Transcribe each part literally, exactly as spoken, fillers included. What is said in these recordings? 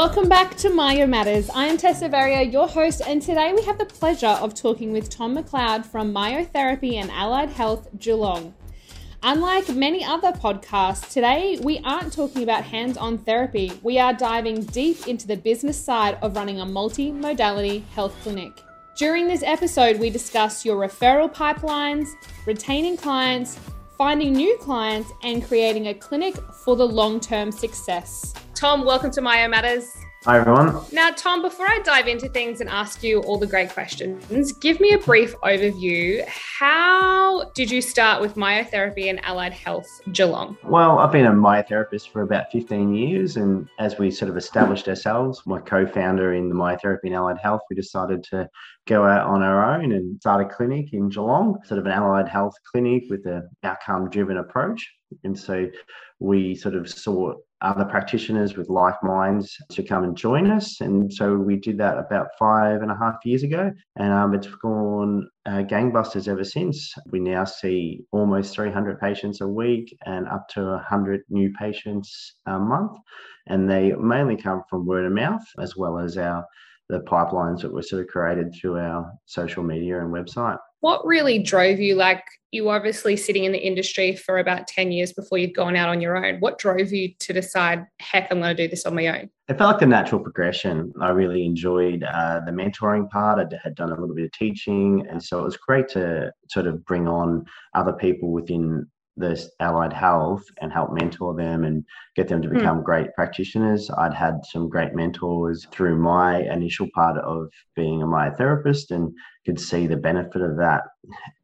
Welcome back to Myo Matters. I am Tessa Varia, your host, and today we have the pleasure of talking with Tom McLeod from Myotherapy and Allied Health, Geelong. Unlike many other podcasts, today we aren't talking about hands-on therapy. We are diving deep into the business side of running a multi-modality health clinic. During this episode, we discuss your referral pipelines, retaining clients, finding new clients, and creating a clinic for the long-term success. Tom, welcome to Myo Matters. Hi, everyone. Now, Tom, before I dive into things and ask you all the great questions, give me a brief overview. How did you start with Myotherapy and Allied Health Geelong? Well, I've been a myotherapist for about fifteen years. And as we sort of established ourselves, my co-founder in the Myotherapy and Allied Health, we decided to go out on our own and start a clinic in Geelong, sort of an allied health clinic with an outcome-driven approach. And so we sort of sought other practitioners with like minds to come and join us. And so we did that about five and a half years ago. And um, it's gone uh, gangbusters ever since. We now see almost three hundred patients a week and up to one hundred new patients a month. And they mainly come from word of mouth, as well as our the pipelines that were sort of created through our social media and website. What really drove you? Like, you were obviously sitting in the industry for about ten years before you'd gone out on your own. What drove you to decide, heck, I'm going to do this on my own? It felt like the natural progression. I really enjoyed uh, the mentoring part. I had done a little bit of teaching. And so it was great to sort of bring on other people within this allied health and help mentor them and get them to become mm. great practitioners. I'd had some great mentors through my initial part of being a myotherapist and could see the benefit of that.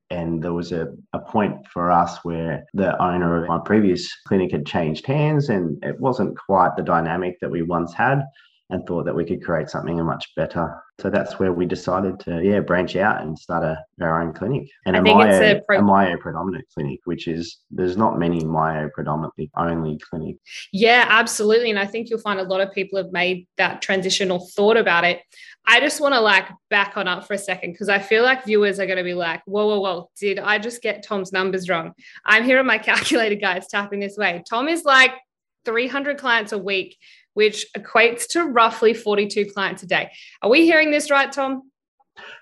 And there was a, a point for us where the owner of my previous clinic had changed hands and it wasn't quite the dynamic that we once had, and thought that we could create something much better. So that's where we decided to, yeah, branch out and start a, our own clinic. And I a, think myo, it's a, pro- a myo-predominant clinic, which is, there's not many myo-predominantly only clinics. Yeah, absolutely. And I think you'll find a lot of people have made that transition or thought about it. I just want to like back on up for a second, because I feel like viewers are going to be like, whoa, whoa, whoa, did I just get Tom's numbers wrong? I'm here on my calculator, guys, tapping this way. Tom is like three hundred clients a week, which equates to roughly forty-two clients a day. Are we hearing this right, Tom?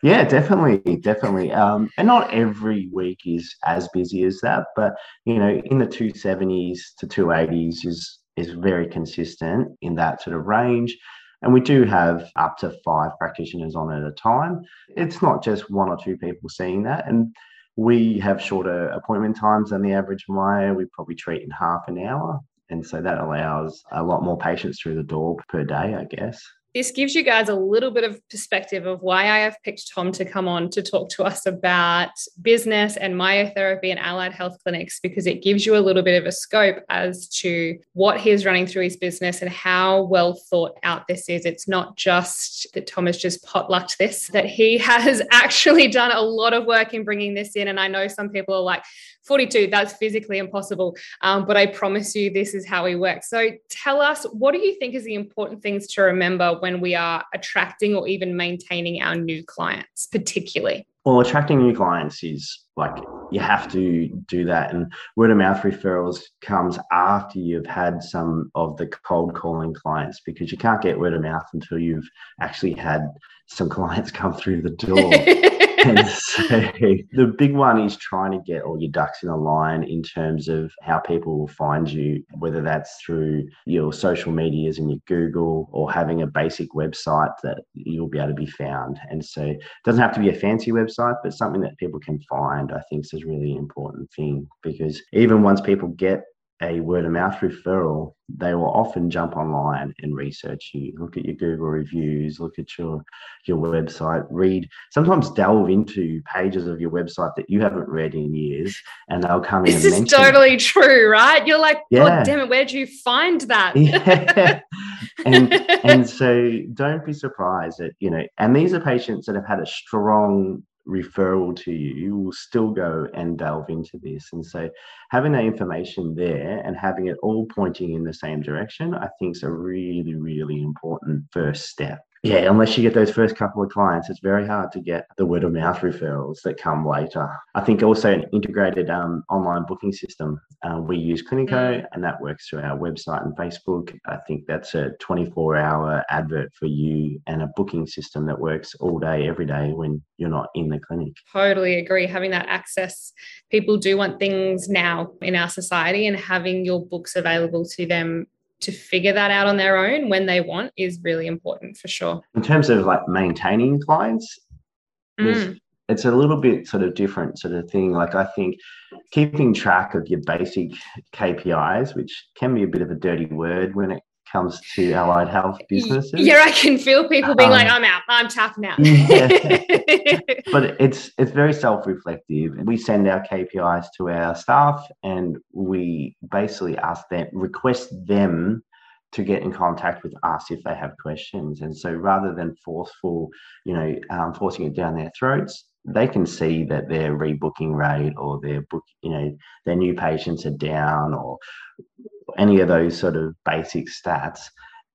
Yeah, definitely, definitely. Um, and not every week is as busy as that, but, you know, in the two seventies to two eighties is is very consistent in that sort of range. And we do have up to five practitioners on at a time. It's not just one or two people seeing that. And we have shorter appointment times than the average myo. We probably treat in half an hour. And so that allows a lot more patients through the door per day, I guess. This gives you guys a little bit of perspective of why I have picked Tom to come on to talk to us about business and myotherapy and allied health clinics, because it gives you a little bit of a scope as to what he's running through his business and how well thought out this is. It's not just that Tom has just potlucked this, that he has actually done a lot of work in bringing this in. And I know some people are like, forty-two, that's physically impossible. Um, but I promise you, this is how we work. So tell us, what do you think is the important things to remember when we are attracting or even maintaining our new clients, particularly? Well, attracting new clients is like, you have to do that. And word of mouth referrals comes after you've had some of the cold calling clients, because you can't get word of mouth until you've actually had some clients come through the door. And so the big one is trying to get all your ducks in a line in terms of how people will find you, whether that's through your social medias and your Google, or having a basic website that you'll be able to be found. And so it doesn't have to be a fancy website, but something that people can find, I think, is a really important thing, because even once people get a word of mouth referral, they will often jump online and research you, look at your Google reviews, look at your your website, read, sometimes delve into pages of your website that you haven't read in years, and they'll come in this and mention. This is totally true, right? You're like, yeah. God damn it, where'd you find that? Yeah. and, and so don't be surprised that, you know, and these are patients that have had a strong referral to you, you will still go and delve into this. And so having that information there and having it all pointing in the same direction, I think, is a really, really important first step yeah, unless you get those first couple of clients, it's very hard to get the word of mouth referrals that come later. I think also an integrated um, online booking system. Uh, we use Clinico, and that works through our website and Facebook. I think that's a twenty-four hour advert for you and a booking system that works all day, every day when you're not in the clinic. Totally agree. Having that access, people do want things now in our society, and having your books available to them to figure that out on their own when they want is really important for sure. In terms of like maintaining clients, mm. it's a little bit sort of different sort of thing. Like I think keeping track of your basic K P Is, which can be a bit of a dirty word when it comes to allied health businesses. Yeah, I can feel people being um, like, I'm out, I'm tough now. Yeah. But it's it's very self-reflective. We send our K P Is to our staff, and we basically ask them, request them to get in contact with us if they have questions. And so rather than forceful, you know, um, forcing it down their throats, they can see that their rebooking rate or their book, you know, their new patients are down or any of those sort of basic stats,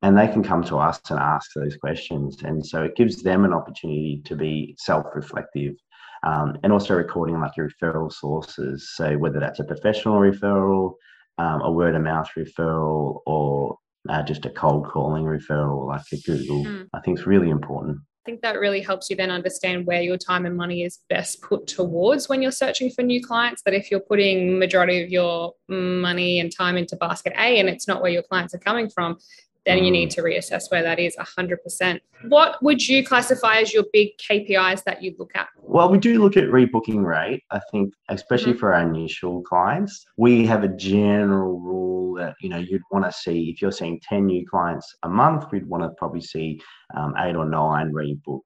and they can come to us and ask those questions. And so it gives them an opportunity to be self-reflective, um, and also recording like your referral sources. So whether that's a professional referral, um, a word-of-mouth referral, or uh, just a cold calling referral like a Google, mm. I think it's really important. I think that really helps you then understand where your time and money is best put towards when you're searching for new clients. That if you're putting majority of your money and time into basket A and it's not where your clients are coming from, then you need to reassess where that is one hundred percent. What would you classify as your big K P Is that you look at? Well, we do look at rebooking rate, I think, especially mm-hmm. for our initial clients. We have a general rule that, you know, you'd want to see, if you're seeing ten new clients a month, we'd want to probably see um, eight or nine rebooked.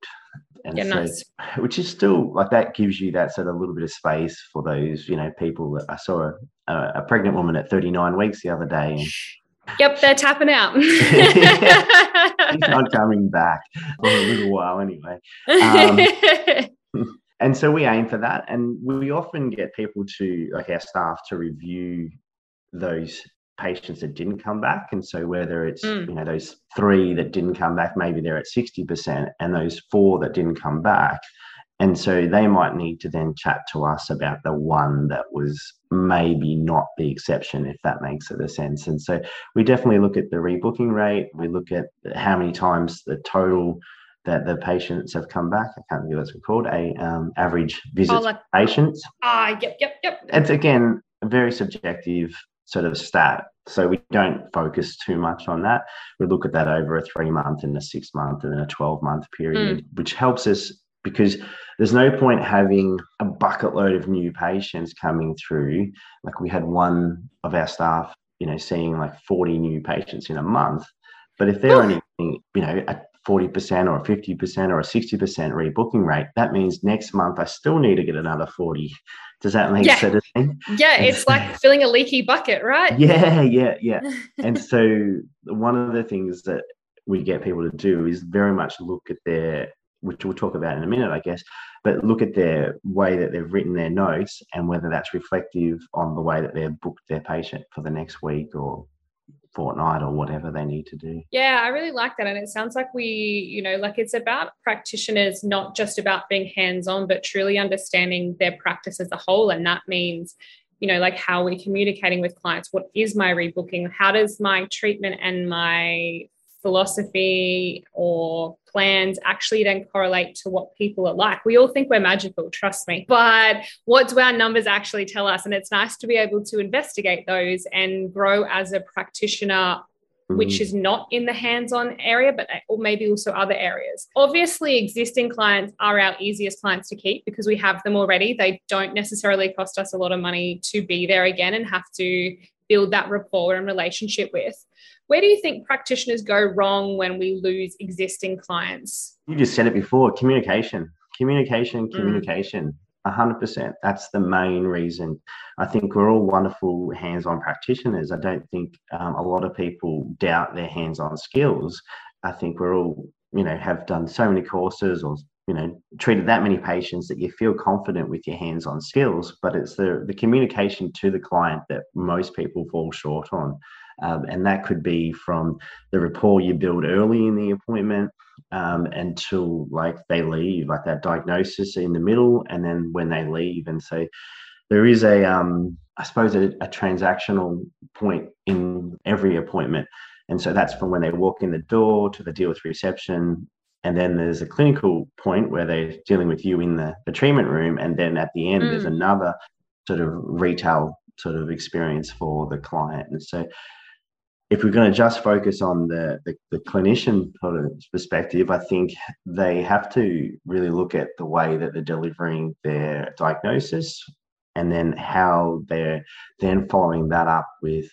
And yeah, so, nice. Which is still like that gives you that sort of little bit of space for those, you know, people that I saw a, a pregnant woman at thirty-nine weeks the other day. And, yep, they're tapping out. She's not coming back for a little while anyway. Um, and so we aim for that. And we often get people to, like our staff, to review those patients that didn't come back. And so whether it's, mm. you know, those three that didn't come back, maybe they're at sixty percent, and those four that didn't come back. And so they might need to then chat to us about the one that was maybe not the exception, if that makes it a sense. And so we definitely look at the rebooking rate. We look at how many times the total that the patients have come back. I can't remember what it's called, a um, average visit oh, like, patients. Ah, uh, yep, yep, yep. It's, again, a very subjective sort of stat. So we don't focus too much on that. We look at that over a three-month and a six-month and a twelve-month period, mm. which helps us. Because there's no point having a bucket load of new patients coming through. Like we had one of our staff, you know, seeing like forty new patients in a month. But if they're only, you know, a forty percent or a fifty percent or a sixty percent rebooking rate, that means next month I still need to get another forty. Does that make yeah. sense? Yeah, it's like filling a leaky bucket, right? Yeah, yeah, yeah. And so one of the things that we get people to do is very much look at their, which we'll talk about in a minute, I guess, but look at their way that they've written their notes and whether that's reflective on the way that they've booked their patient for the next week or fortnight or whatever they need to do. Yeah, I really like that. And it sounds like we, you know, like it's about practitioners, not just about being hands-on, but truly understanding their practice as a whole. And that means, you know, like how we're communicating with clients. What is my rebooking? How does my treatment and my philosophy or plans actually then correlate to what people are like? We all think we're magical, trust me, but what do our numbers actually tell us? And it's nice to be able to investigate those and grow as a practitioner, mm-hmm. which is not in the hands-on area, but or maybe also other areas. Obviously, existing clients are our easiest clients to keep because we have them already. They don't necessarily cost us a lot of money to be there again and have to build that rapport and relationship with. Where do you think practitioners go wrong when we lose existing clients? You just said it before, communication, communication, communication, mm. one hundred percent. That's the main reason. I think we're all wonderful hands-on practitioners. I don't think um, a lot of people doubt their hands-on skills. I think we're all, you know, have done so many courses or, you know, treated that many patients that you feel confident with your hands-on skills, but it's the, the communication to the client that most people fall short on. Um, and that could be from the rapport you build early in the appointment um, until like they leave, like that diagnosis in the middle. And then when they leave, and so there is a, um, I suppose, a, a transactional point in every appointment. And so that's from when they walk in the door to the deal with reception. And then there's a clinical point where they're dealing with you in the, the treatment room. And then at the end, mm. there's another sort of retail sort of experience for the client. And so if we're going to just focus on the, the, the clinician sort of perspective, I think they have to really look at the way that they're delivering their diagnosis and then how they're then following that up with,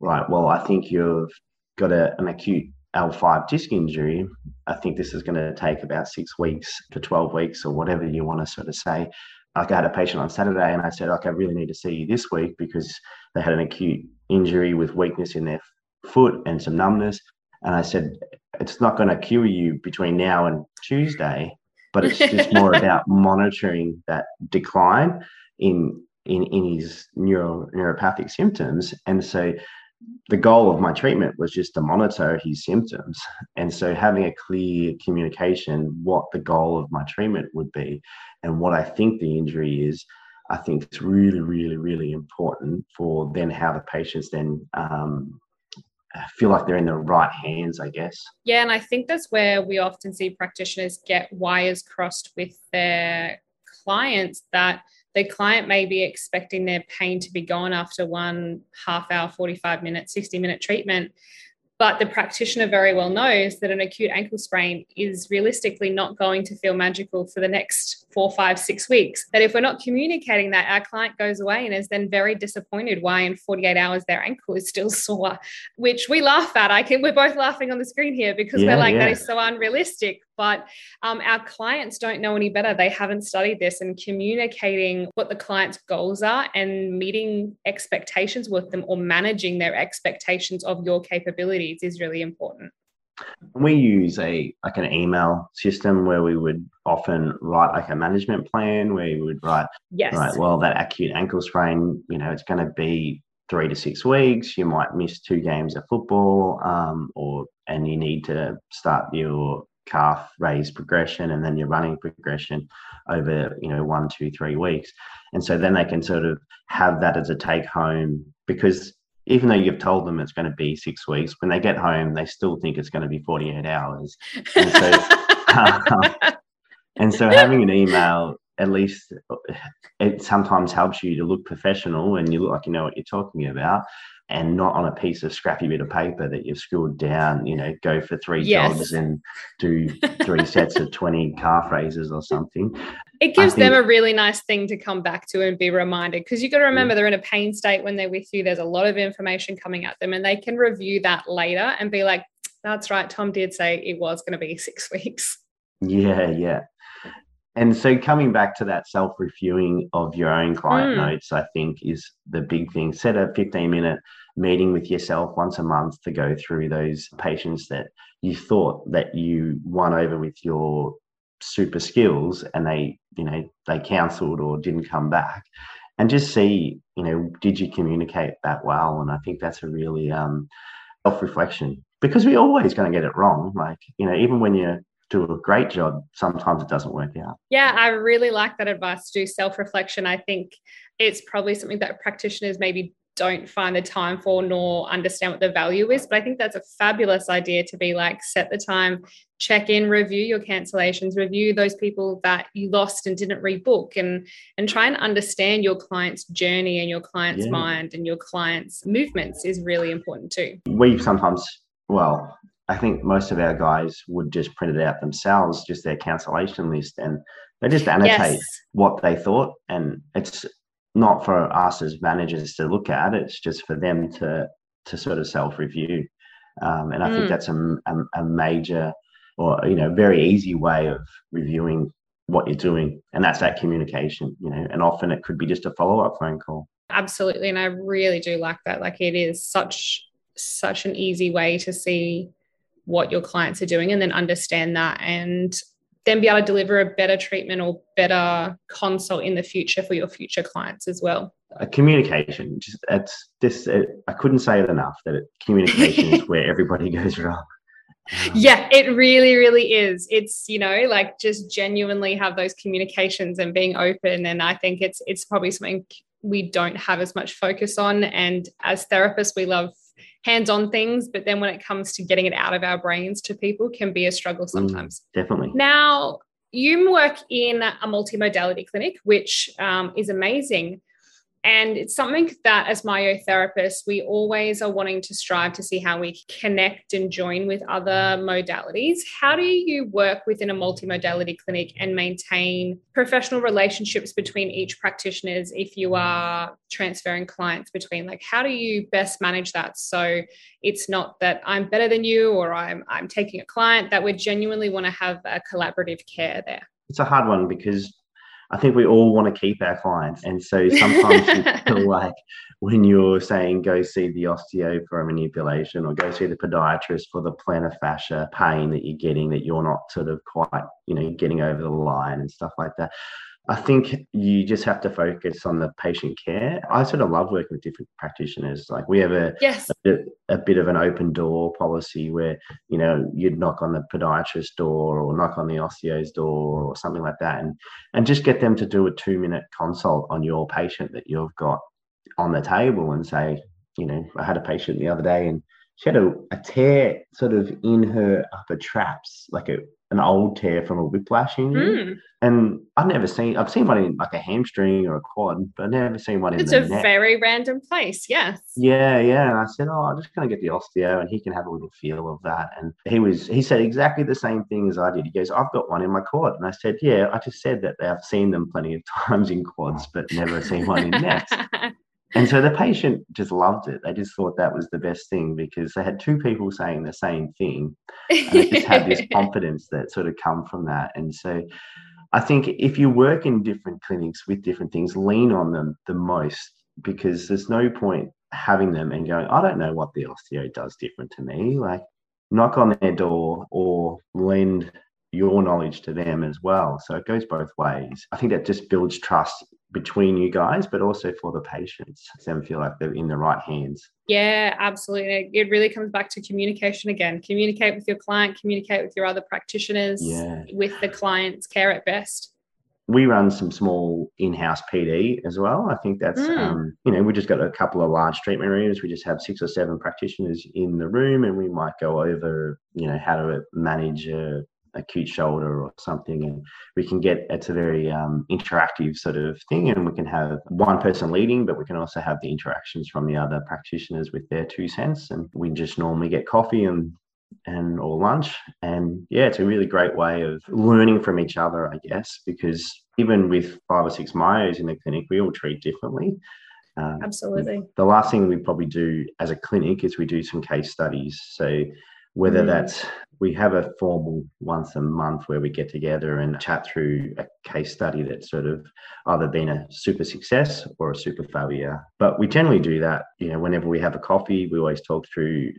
right, well, I think you've got a, an acute L five disc injury. I think this is going to take about six weeks to twelve weeks or whatever you want to sort of say. Like, I had a patient on Saturday and I said, okay, I really need to see you this week because they had an acute injury with weakness in their foot and some numbness. And I said, it's not going to cure you between now and Tuesday, but it's just more about monitoring that decline in in, in his neuro, neuropathic symptoms. And so the goal of my treatment was just to monitor his symptoms. And so having a clear communication, what the goal of my treatment would be and what I think the injury is, I think it's really, really, really important for then how the patients then um, feel like they're in the right hands, I guess. Yeah, and I think that's where we often see practitioners get wires crossed with their clients, that the client may be expecting their pain to be gone after one half hour, forty-five minute, sixty minute treatment. But the practitioner very well knows that an acute ankle sprain is realistically not going to feel magical for the next four, five, six weeks. That if we're not communicating that, our client goes away and is then very disappointed why in forty-eight hours their ankle is still sore, which we laugh at. I can, we're both laughing on the screen here because yeah, we're like, yeah. that is so unrealistic. But um, our clients don't know any better. They haven't studied this, and communicating what the client's goals are and meeting expectations with them or managing their expectations of your capabilities is really important. We use a like an email system where we would often write like a management plan where you would write, yes. right, well, that acute ankle sprain, you know, it's going to be three to six weeks. You might miss two games of football um, or and you need to start your calf raise progression and then your running progression over, you know, one, two, three weeks. And so then they can sort of have that as a take home, because even though you've told them it's going to be six weeks, when they get home, they still think it's going to be forty-eight hours. And so, um, and so having an email, at least it sometimes helps you to look professional and you look like you know what you're talking about, and not on a piece of scrappy bit of paper that you've scribbled down, you know, go for three yes. jogs and do three sets of twenty calf raises or something. It gives I them think, a really nice thing to come back to and be reminded, because you've got to remember they're in a pain state when they're with you. There's a lot of information coming at them, and they can review that later and be like, that's right, Tom did say it was going to be six weeks. Yeah, yeah. And so coming back to that self-reviewing of your own client mm. notes, I think, is the big thing. Set a fifteen-minute meeting with yourself once a month to go through those patients that you thought that you won over with your super skills and they, you know, they cancelled or didn't come back. And just see, you know, did you communicate that well? And I think that's a really um, self-reflection, because we're always going to get it wrong. Like, you know, even when you're do a great job, sometimes it doesn't work out. Yeah, I really like that advice to do self-reflection. I think it's probably something that practitioners maybe don't find the time for nor understand what the value is. But I think that's a fabulous idea to be like, set the time, check in, review your cancellations, review those people that you lost and didn't rebook, and and try and understand your client's journey and your client's yeah. mind and your client's movements is really important too. We sometimes, well... I think most of our guys would just print it out themselves, just their cancellation list, and they just annotate yes. what they thought. And it's not for us as managers to look at. It's just for them to to sort of self-review. Um, and I mm. think that's a, a, a major or, you know, very easy way of reviewing what you're doing. And that's that communication, you know, and often it could be just a follow-up phone call. Absolutely. And I really do like that. Like, it is such such an easy way to see what your clients are doing and then understand that and then be able to deliver a better treatment or better consult in the future for your future clients as well. Uh, communication. Just, it's this. It, I couldn't say it enough that it, communication is where everybody goes wrong. Yeah, it really, really is. It's, you know, like just genuinely have those communications and being open. And I think it's it's probably something we don't have as much focus on. And as therapists, we love hands-on things, but then when it comes to getting it out of our brains to people can be a struggle sometimes. Mm, definitely. Now, you work in a multimodality clinic, which um, is amazing. And it's something that as myotherapists, we always are wanting to strive to see how we connect and join with other modalities. How do you work within a multimodality clinic and maintain professional relationships between each practitioners if you are transferring clients between? Like, how do you best manage that so it's not that I'm better than you or I'm, I'm taking a client, that we genuinely want to have a collaborative care there? It's a hard one because I think we all want to keep our clients. And so sometimes you feel like when you're saying go see the osteo for a manipulation or go see the podiatrist for the plantar fascia pain that you're getting, that you're not sort of quite, you know, getting over the line and stuff like that. I think you just have to focus on the patient care. I sort of love working with different practitioners. Like we have a, yes. a, bit, a bit of an open door policy where, you know, you'd knock on the podiatrist's door or knock on the osteo's door or something like that, and, and just get them to do a two-minute consult on your patient that you've got on the table and say, you know, I had a patient the other day and she had a, a tear sort of in her upper traps, like a an old tear from a whiplash injury. Mm. And I've never seen, I've seen one in like a hamstring or a quad, but I've never seen one in it's the It's a neck. Very random place, yes. Yeah, yeah. And I said, oh, I'm just going to get the osteo and he can have a little feel of that. And he was, he said exactly the same thing as I did. He goes, I've got one in my quad. And I said, yeah, I just said that I've seen them plenty of times in quads, but never seen one in necks. And so the patient just loved it. They just thought that was the best thing because they had two people saying the same thing. And they just had this confidence that sort of come from that. And so I think if you work in different clinics with different things, lean on them the most because there's no point having them and going, I don't know what the osteo does different to me. Like knock on their door or lend your knowledge to them as well. So it goes both ways. I think that just builds trust between you guys, but also for the patients, them feel like they're in the right hands. Yeah, absolutely. It really comes back to communication again. Communicate with your client, communicate with your other practitioners, yeah. with the client's care at best. We run some small in-house P D as well. I think that's, mm. um, you know, we just got a couple of large treatment rooms. We just have six or seven practitioners in the room and we might go over, you know, how to manage a acute shoulder or something, and we can get it's a very um, interactive sort of thing, and we can have one person leading, but we can also have the interactions from the other practitioners with their two cents, and we just normally get coffee and and or lunch. And yeah, it's a really great way of learning from each other, I guess, because even with five or six myos in the clinic, we all treat differently. Um, absolutely. The last thing we probably do as a clinic is we do some case studies. So whether that's, we have a formal once a month where we get together and chat through a case study that's sort of either been a super success or a super failure. But we generally do that, you know, whenever we have a coffee, we always talk through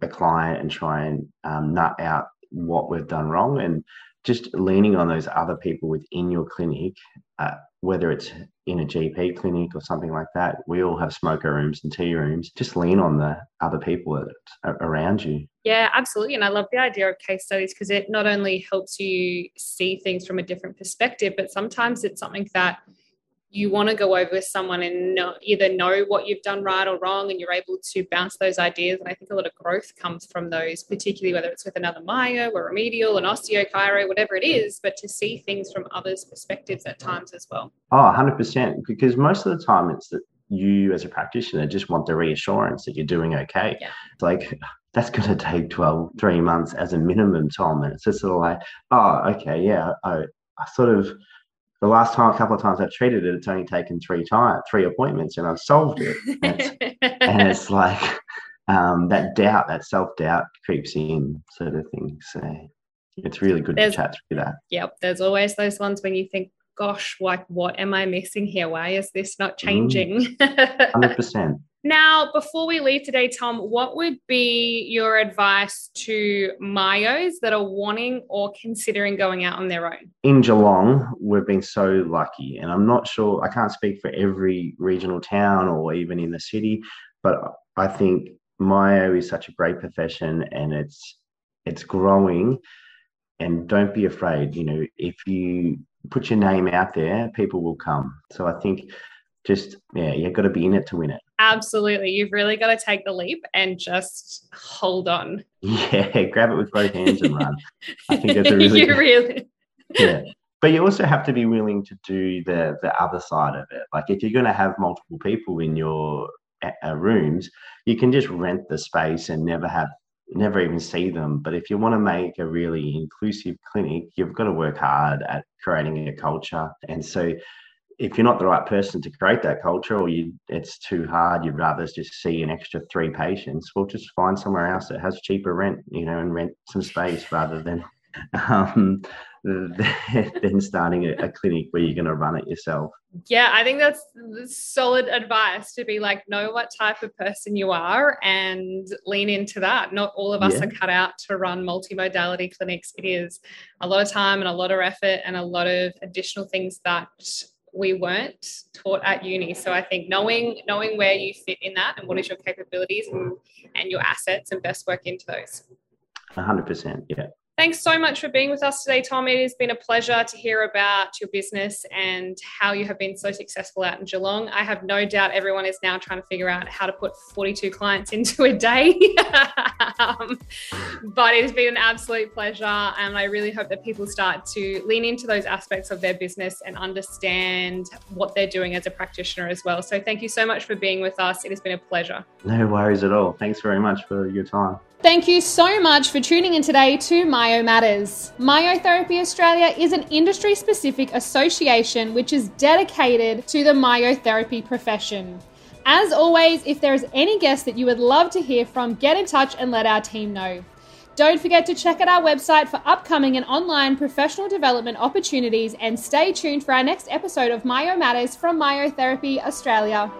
a client and try and um, nut out what we've done wrong, and just leaning on those other people within your clinic, uh, whether it's in a G P clinic or something like that. We all have smoker rooms and tea rooms. Just lean on the other people around you. Yeah, absolutely. And I love the idea of case studies because it not only helps you see things from a different perspective, but sometimes it's something that you want to go over with someone and know, either know what you've done right or wrong, and you're able to bounce those ideas. And I think a lot of growth comes from those, particularly whether it's with another myo or remedial, an osteo, chiro, whatever it is, but to see things from others' perspectives at times as well. Oh, one hundred percent. Because most of the time it's that you as a practitioner just want the reassurance that you're doing okay. Yeah. It's like, that's going to take twelve, three months as a minimum, Tom. And it's just sort of like, oh, okay, yeah, I, I sort of, the last time, a couple of times I've treated it, it's only taken three time, three appointments and I've solved it. And it's, and it's like um, that doubt, that self-doubt creeps in sort of thing. So it's really good there's, to chat through that. Yep, there's always those ones when you think, gosh, like what am I missing here? Why is this not changing? Mm, one hundred percent. Now, before we leave today, Tom, what would be your advice to myos that are wanting or considering going out on their own? In Geelong, we've been so lucky, and I'm not sure, I can't speak for every regional town or even in the city, but I think myo is such a great profession, and it's it's growing. And don't be afraid, you know, if you put your name out there, people will come. So I think just, yeah, you've got to be in it to win it. Absolutely. You've really got to take the leap and just hold on. Yeah, grab it with both hands and run. I think that's a really, you really... yeah. But you also have to be willing to do the the other side of it. Like if you're going to have multiple people in your uh, rooms, you can just rent the space and never have never even see them. But if you want to make a really inclusive clinic, you've got to work hard at creating a culture. And so if you're not the right person to create that culture, or you, it's too hard, you'd rather just see an extra three patients, well, just find somewhere else that has cheaper rent, you know, and rent some space rather than um, than starting a, a clinic where you're going to run it yourself. Yeah, I think that's solid advice, to be like, know what type of person you are and lean into that. Not all of us yeah. are cut out to run multimodality clinics. It is a lot of time and a lot of effort and a lot of additional things that we weren't taught at uni. So I think knowing knowing where you fit in that and what is your capabilities and, and your assets, and best work into those. one hundred percent, yeah. Thanks so much for being with us today, Tom. It has been a pleasure to hear about your business and how you have been so successful out in Geelong. I have no doubt everyone is now trying to figure out how to put forty-two clients into a day. um, but it has been an absolute pleasure, and I really hope that people start to lean into those aspects of their business and understand what they're doing as a practitioner as well. So thank you so much for being with us. It has been a pleasure. No worries at all. Thanks very much for your time. Thank you so much for tuning in today to Myo Matters. Myotherapy Australia is an industry-specific association which is dedicated to the myotherapy profession. As always, if there is any guest that you would love to hear from, get in touch and let our team know. Don't forget to check out our website for upcoming and online professional development opportunities, and stay tuned for our next episode of Myo Matters from Myotherapy Australia.